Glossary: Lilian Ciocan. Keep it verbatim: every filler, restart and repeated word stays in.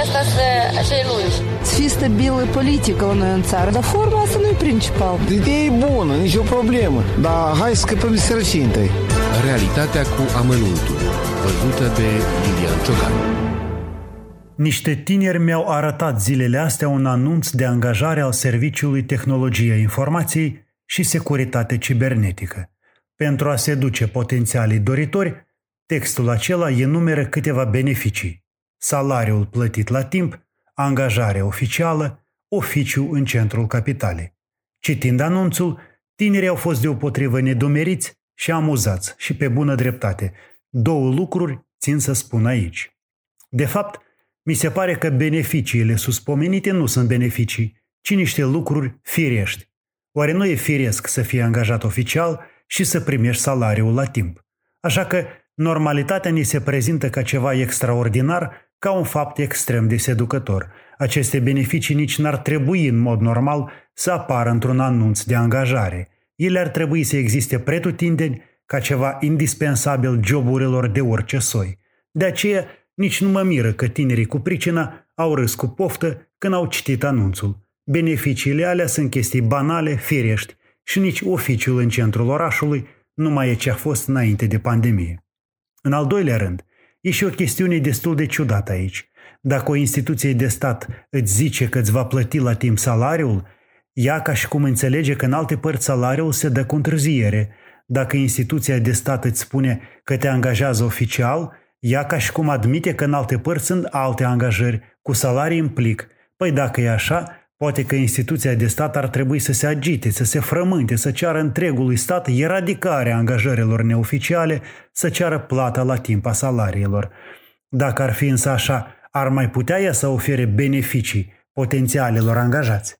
asta să cei lungi. Să fii stabilă politică la noi în țară, dar forma asta nu e principal. Ideea e bună, nicio problemă, dar hai să scăpăm de sărăcie întâi. Realitatea cu amănuntul, văzută de Lilian Ciocan. Niște tineri mi-au arătat zilele astea un anunț de angajare al Serviciului Tehnologie Informației și Securitate Cibernetică. Pentru a seduce potențialii doritori, textul acela enumeră câteva beneficii: salariul plătit la timp, angajare oficială, oficiu în centrul capitalei. Citind anunțul, tinerii au fost deopotrivă nedumeriți și amuzați, și pe bună dreptate. Două lucruri țin să spun aici. De fapt, mi se pare că beneficiile suspomenite nu sunt beneficii, ci niște lucruri firești. Oare nu e firesc să fii angajat oficial și să primești salariul la timp? Așa că normalitatea ni se prezintă ca ceva extraordinar, ca un fapt extrem de seducător. Aceste beneficii nici n-ar trebui în mod normal să apară într-un anunț de angajare. Ele ar trebui să existe pretutindeni ca ceva indispensabil joburilor de orice soi. De aceea, nici nu mă miră că tinerii cu pricina au râs cu poftă când au citit anunțul. Beneficiile alea sunt chestii banale, firești, și nici oficiul în centrul orașului nu mai e ce a fost înainte de pandemie. În al doilea rând, e și o chestiune destul de ciudată aici. Dacă o instituție de stat îți zice că îți va plăti la timp salariul, ea ca și cum înțelege că în alte părți salariul se dă cu întârziere. Dacă instituția de stat îți spune că te angajează oficial, ea ca și cum admite că în alte părți sunt alte angajări, cu salarii în plic. Păi dacă e așa, poate că instituția de stat ar trebui să se agite, să se frământe, să ceară întregului stat eradicarea angajărilor neoficiale, să ceară plata la timp a salariilor. Dacă ar fi însă așa, ar mai putea ea să ofere beneficii potențialilor angajați?